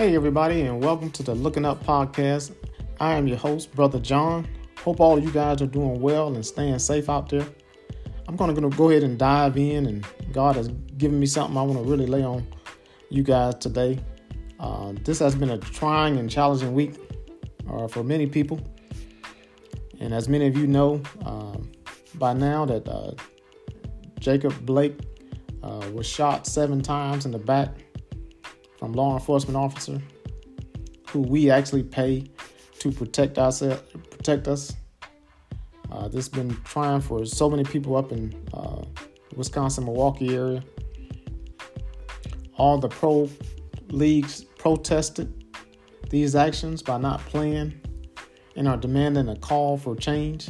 Hey everybody, and welcome to the Looking Up Podcast. I am your host, Brother John. Hope all of you guys are doing well and staying safe out there. I'm going to go ahead and dive in, and God has given me something I want to really lay on you guys today. This has been a trying and challenging week for many people. And as many of you know by now that Jacob Blake was shot 7 times in the back from law enforcement officer who we actually pay to protect us. This has been trying for so many people up in Wisconsin, Milwaukee area. All the pro leagues protested these actions by not playing and are demanding a call for change.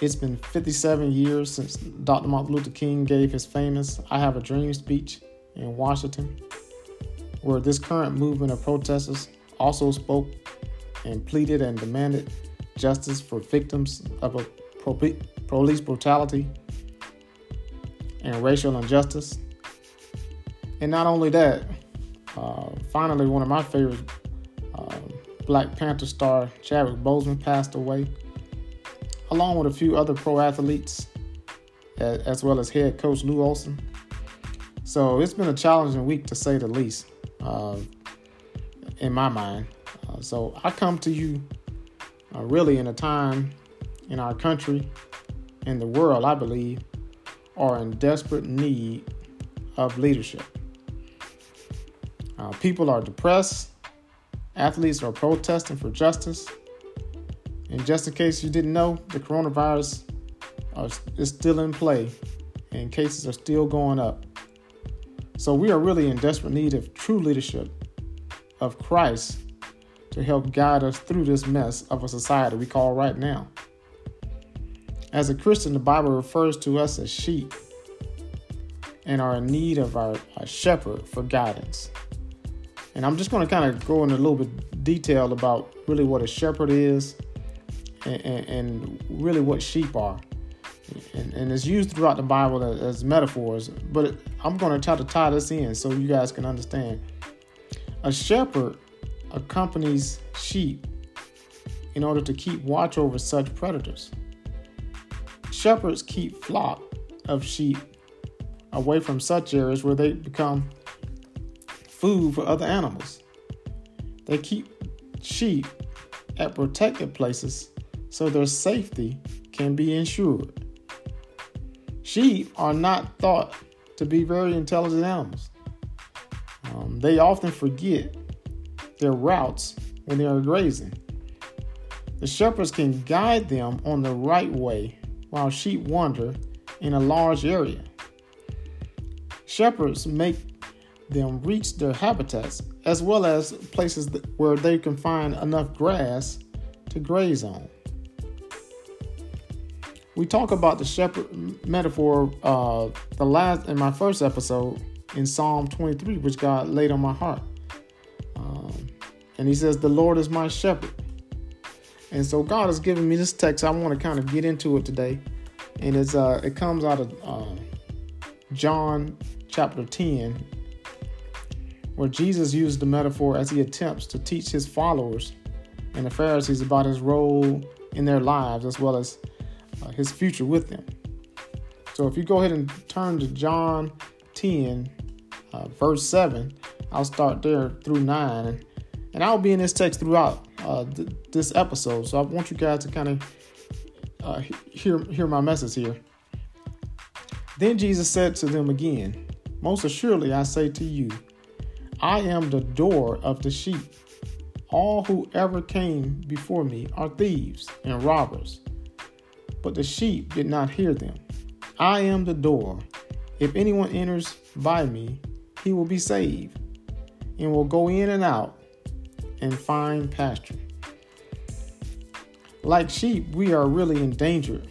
It's been 57 years since Dr. Martin Luther King gave his famous I Have a Dream speech in Washington, where this current movement of protesters also spoke and pleaded and demanded justice for victims of police brutality and racial injustice. And not only that, finally one of my favorite Black Panther star Chadwick Boseman passed away, along with a few other pro athletes, as well as head coach Lou Olson. So it's been a challenging week, to say the least, in my mind. So I come to you really in a time in our country and the world, I believe, are in desperate need of leadership. People are depressed. Athletes are protesting for justice. And just in case you didn't know, the coronavirus is still in play and cases are still going up. So we are really in desperate need of true leadership of Christ to help guide us through this mess of a society we call right now. As a Christian, the Bible refers to us as sheep and are in need of our shepherd for guidance. And I'm just going to kind of go into a little bit detail about really what a shepherd is and really what sheep are. And it's used throughout the Bible as metaphors, but I'm going to try to tie this in so you guys can understand. A shepherd accompanies sheep in order to keep watch over such predators. Shepherds keep flock of sheep away from such areas where they become food for other animals. They keep sheep at protected places so their safety can be ensured. Sheep are not thought to be very intelligent animals. They often forget their routes when they are grazing. The shepherds can guide them on the right way while sheep wander in a large area. Shepherds make them reach their habitats as well as places where they can find enough grass to graze on. We talk about the shepherd metaphor in my first episode in Psalm 23, which God laid on my heart. And he says, "The Lord is my shepherd." And so God has given me this text. I want to kind of get into it today. And it comes out of John chapter 10, where Jesus used the metaphor as he attempts to teach his followers and the Pharisees about his role in their lives as well as his future with them. So if you go ahead and turn to John 10, verse 7, I'll start there through 9. And I'll be in this text throughout this episode. So I want you guys to kind of hear my message here. "Then Jesus said to them again, 'Most assuredly I say to you, I am the door of the sheep. All who ever came before me are thieves and robbers, but the sheep did not hear them. I am the door. If anyone enters by me, he will be saved and will go in and out and find pasture.'" Like sheep, we are really endangered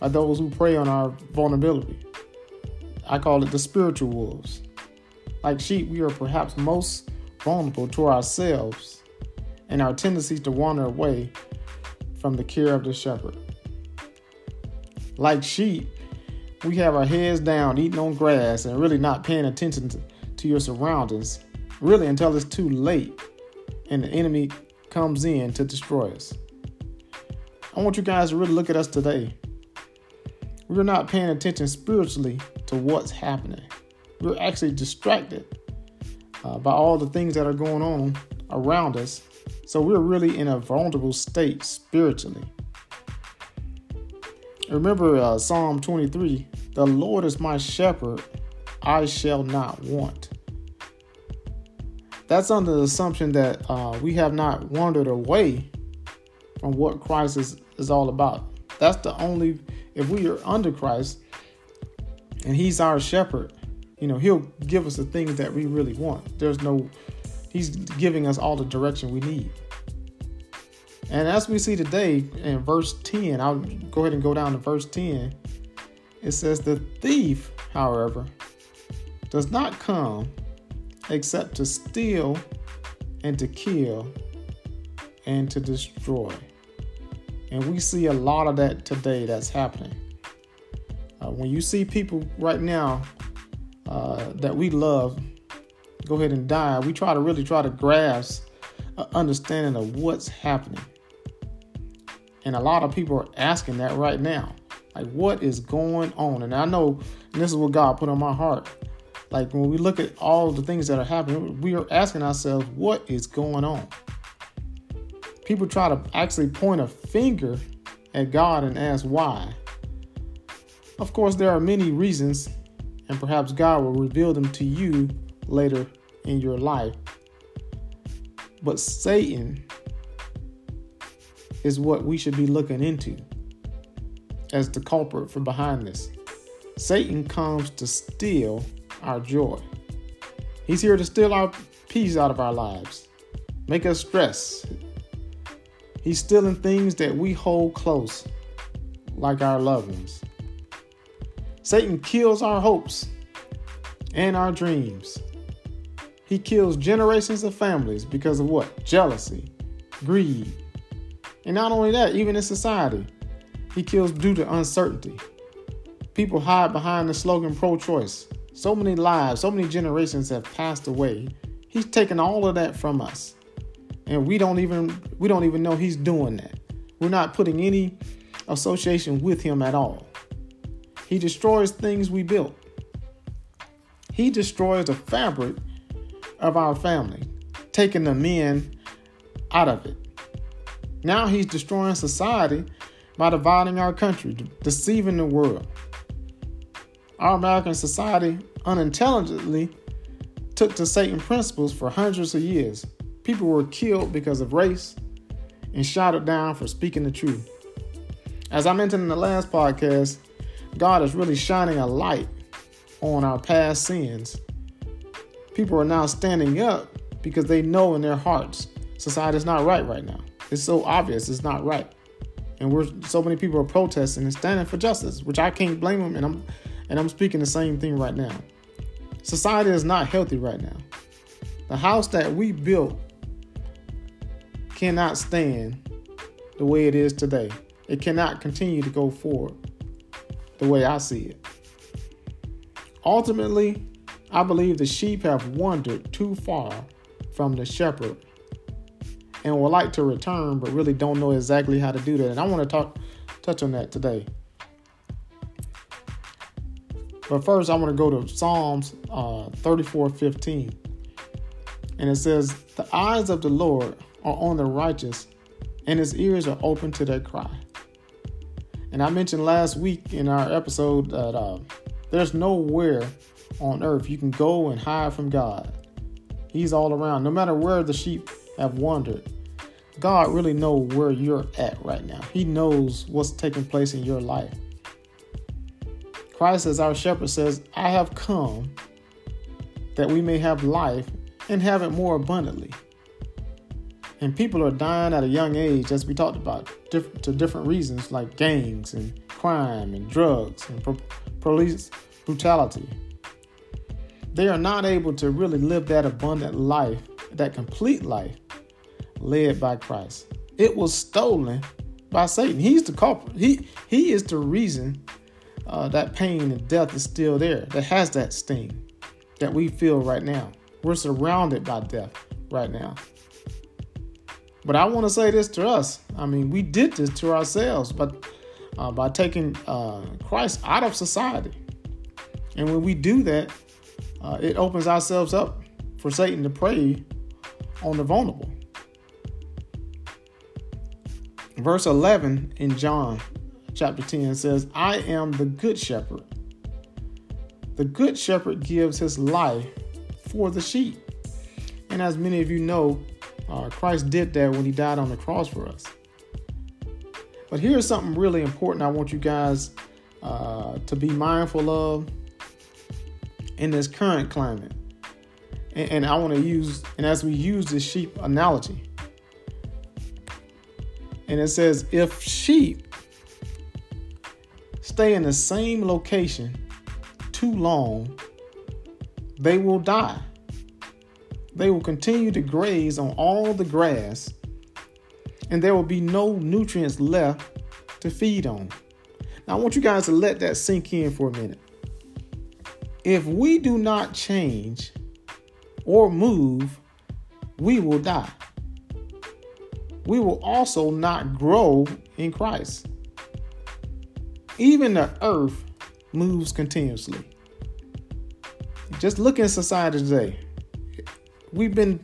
by those who prey on our vulnerability. I call it the spiritual wolves. Like sheep, we are perhaps most vulnerable to ourselves and our tendencies to wander away from the care of the shepherd. Like sheep, we have our heads down, eating on grass, and really not paying attention to your surroundings really until it's too late and the enemy comes in to destroy us. I want you guys to really look at us today. We're not paying attention spiritually to what's happening. We're actually distracted by all the things that are going on around us. So we're really in a vulnerable state spiritually. Remember Psalm 23, the Lord is my shepherd, I shall not want. That's under the assumption that we have not wandered away from what Christ is all about. That's the only, if we are under Christ and he's our shepherd, he'll give us the things that we really want. He's giving us all the direction we need. And as we see today in verse 10, I'll go ahead and go down to verse 10. It says, the thief, however, does not come except to steal and to kill and to destroy. And we see a lot of that today that's happening. When you see people right now that we love go ahead and die, we try to grasp an understanding of what's happening. And a lot of people are asking that right now. Like, what is going on? And I know, and this is what God put on my heart. Like, when we look at all the things that are happening, we are asking ourselves, what is going on? People try to actually point a finger at God and ask why. Of course, there are many reasons, and perhaps God will reveal them to you later in your life. But Satan is what we should be looking into as the culprit for behind this. Satan comes to steal our joy. He's here to steal our peace out of our lives, make us stress. He's stealing things that we hold close, like our loved ones. Satan kills our hopes and our dreams. He kills generations of families because of what? Jealousy, greed. And not only that, even in society, he kills due to uncertainty. People hide behind the slogan pro-choice. So many lives, so many generations have passed away. He's taken all of that from us. And we don't even know he's doing that. We're not putting any association with him at all. He destroys things we built. He destroys the fabric of our family, taking the men out of it. Now he's destroying society by dividing our country, deceiving the world. Our American society unintelligently took to Satan's principles for hundreds of years. People were killed because of race and shouted down for speaking the truth. As I mentioned in the last podcast, God is really shining a light on our past sins. People are now standing up because they know in their hearts society is not right now. It's so obvious it's not right. And so many people are protesting and standing for justice, which I can't blame them, and I'm speaking the same thing right now. Society is not healthy right now. The house that we built cannot stand the way it is today. It cannot continue to go forward the way I see it. Ultimately, I believe the sheep have wandered too far from the shepherd and would like to return, but really don't know exactly how to do that. And I want to touch on that today. But first, I want to go to Psalms 34:15, and it says, "The eyes of the Lord are on the righteous, and his ears are open to their cry." And I mentioned last week in our episode that there's nowhere on earth you can go and hide from God. He's all around. No matter where the sheep have wandered, God really knows where you're at right now. He knows what's taking place in your life. Christ as our shepherd says, "I have come that we may have life and have it more abundantly." And people are dying at a young age, as we talked about, to different reasons, like gangs and crime and drugs and police brutality. They are not able to really live that abundant life, that complete life led by Christ. It was stolen by Satan. He's the culprit. He is the reason that pain and death is still there, that has that sting that we feel right now. We're surrounded by death right now. But I want to say this to us. I mean, we did this to ourselves, but by taking Christ out of society. And when we do that, it opens ourselves up for Satan to prey on the vulnerable. Verse 11 in John chapter 10 says, I am the good shepherd. The good shepherd gives his life for the sheep. And as many of you know, Christ did that when he died on the cross for us. But here's something really important I want you guys to be mindful of in this current climate. And I want to use, and as we use this sheep analogy, and it says, if sheep stay in the same location too long, they will die. They will continue to graze on all the grass, and there will be no nutrients left to feed on. Now, I want you guys to let that sink in for a minute. If we do not change or move, we will die. We will also not grow in Christ. Even the earth moves continuously. Just look in society today. We've been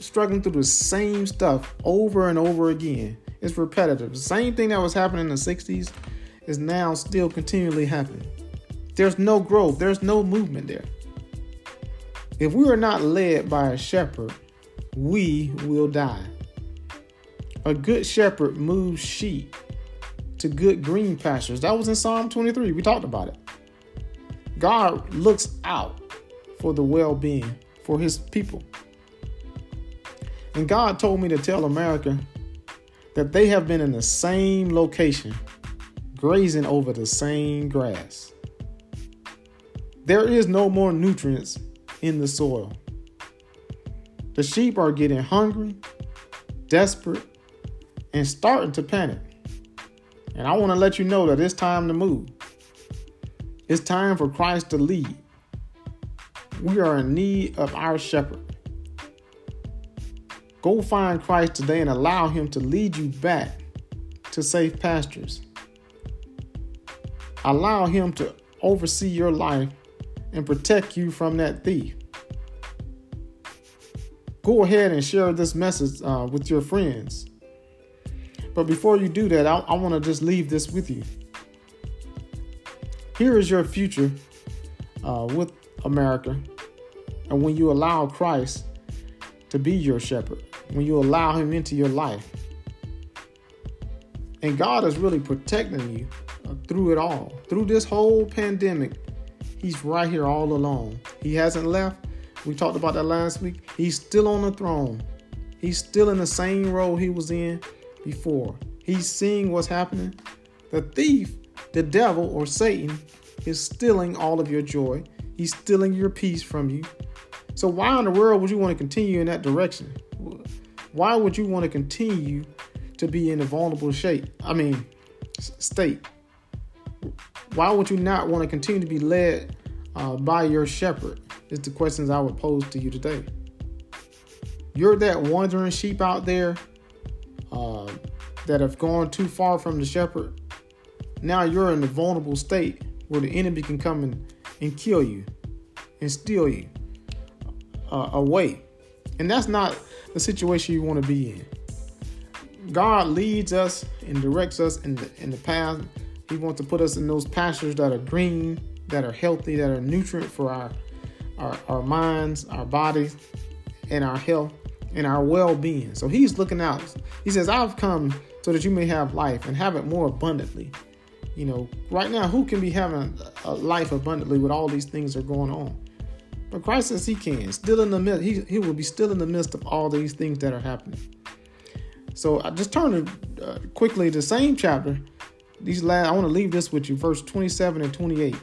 struggling through the same stuff over and over again. It's repetitive. The same thing that was happening in the 60s is now still continually happening. There's no growth. There's no movement there. If we are not led by a shepherd, we will die. A good shepherd moves sheep to good green pastures. That was in Psalm 23. We talked about it. God looks out for the well-being for his people. And God told me to tell America that they have been in the same location, grazing over the same grass. There is no more nutrients in the soil. The sheep are getting hungry, desperate, and starting to panic. And I want to let you know that it's time to move. It's time for Christ to lead. We are in need of our shepherd. Go find Christ today and allow him to lead you back to safe pastures. Allow him to oversee your life and protect you from that thief. Go ahead and share this message with your friends. But before you do that, I want to just leave this with you. Here is your future with America. And when you allow Christ to be your shepherd, when you allow him into your life, and God is really protecting you through it all, through this whole pandemic, he's right here all along. He hasn't left. We talked about that last week. He's still on the throne. He's still in the same role he was in before. He's seeing what's happening. The thief, the devil, or Satan is stealing all of your joy. He's stealing your peace from you. So why in the world would you want to continue in that direction? Why would you want to continue to be in a vulnerable state? Why would you not want to continue to be led by your shepherd? Is the questions I would pose to you today. You're that wandering sheep out there that have gone too far from the shepherd. Now you're in a vulnerable state where the enemy can come and kill you and steal you away. And that's not the situation you want to be in. God leads us and directs us in the path. He wants to put us in those pastures that are green, that are healthy, that are nutrient for our minds, our bodies, and our health, and our well-being. So he's looking out. He says, I've come so that you may have life and have it more abundantly. You know, right now, who can be having a life abundantly with all these things that are going on? But Christ says he can. Still in the midst, he will be still in the midst of all these things that are happening. So I just turn to, quickly the same chapter. I want to leave this with you, verse 27 and 28.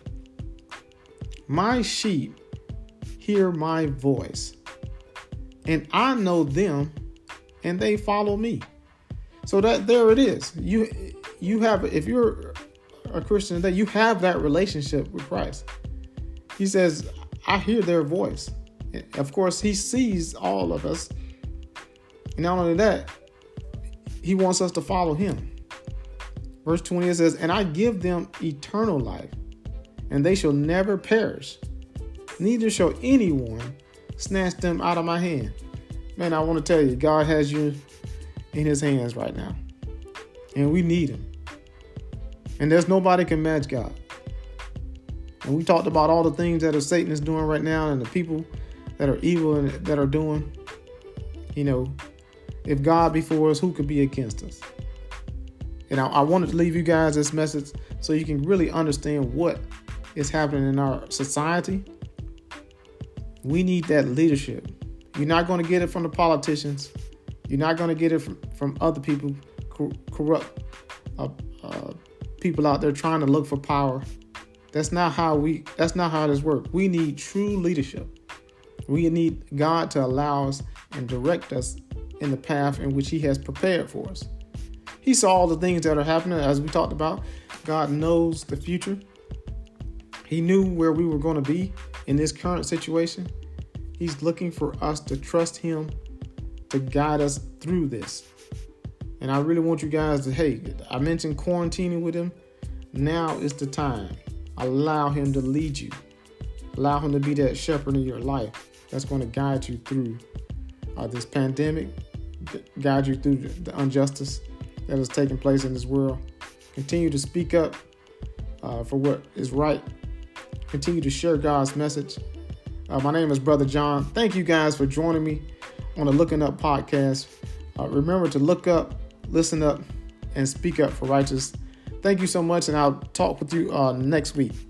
My sheep hear my voice, and I know them, and they follow me. So that there it is. You have, if you're a Christian today, you have that relationship with Christ. He says, I hear their voice. And of course, he sees all of us. And not only that, he wants us to follow him. Verse 20, it says, and I give them eternal life, and they shall never perish. Neither shall anyone snatch them out of my hand. Man, I want to tell you, God has you in his hands right now. And we need him. And there's nobody can match God. And we talked about all the things that Satan is doing right now and the people that are evil and that are doing. You know, if God be for us, who could be against us? And I wanted to leave you guys this message so you can really understand what is happening in our society. We need that leadership. You're not going to get it from the politicians. You're not going to get it from other people, corrupt people out there trying to look for power. That's not how this works. We need true leadership. We need God to allow us and direct us in the path in which he has prepared for us. He saw all the things that are happening, as we talked about. God knows the future. He knew where we were going to be in this current situation. He's looking for us to trust him to guide us through this. And I really want you guys to, I mentioned quarantining with him. Now is the time. Allow him to lead you. Allow him to be that shepherd in your life that's going to guide you through this pandemic, guide you through the injustice that is taking place in this world. Continue to speak up for what is right. Continue to share God's message. My name is Brother John. Thank you guys for joining me on the Looking Up Podcast. Remember to look up, listen up, and speak up for righteousness. Thank you so much, and I'll talk with you next week.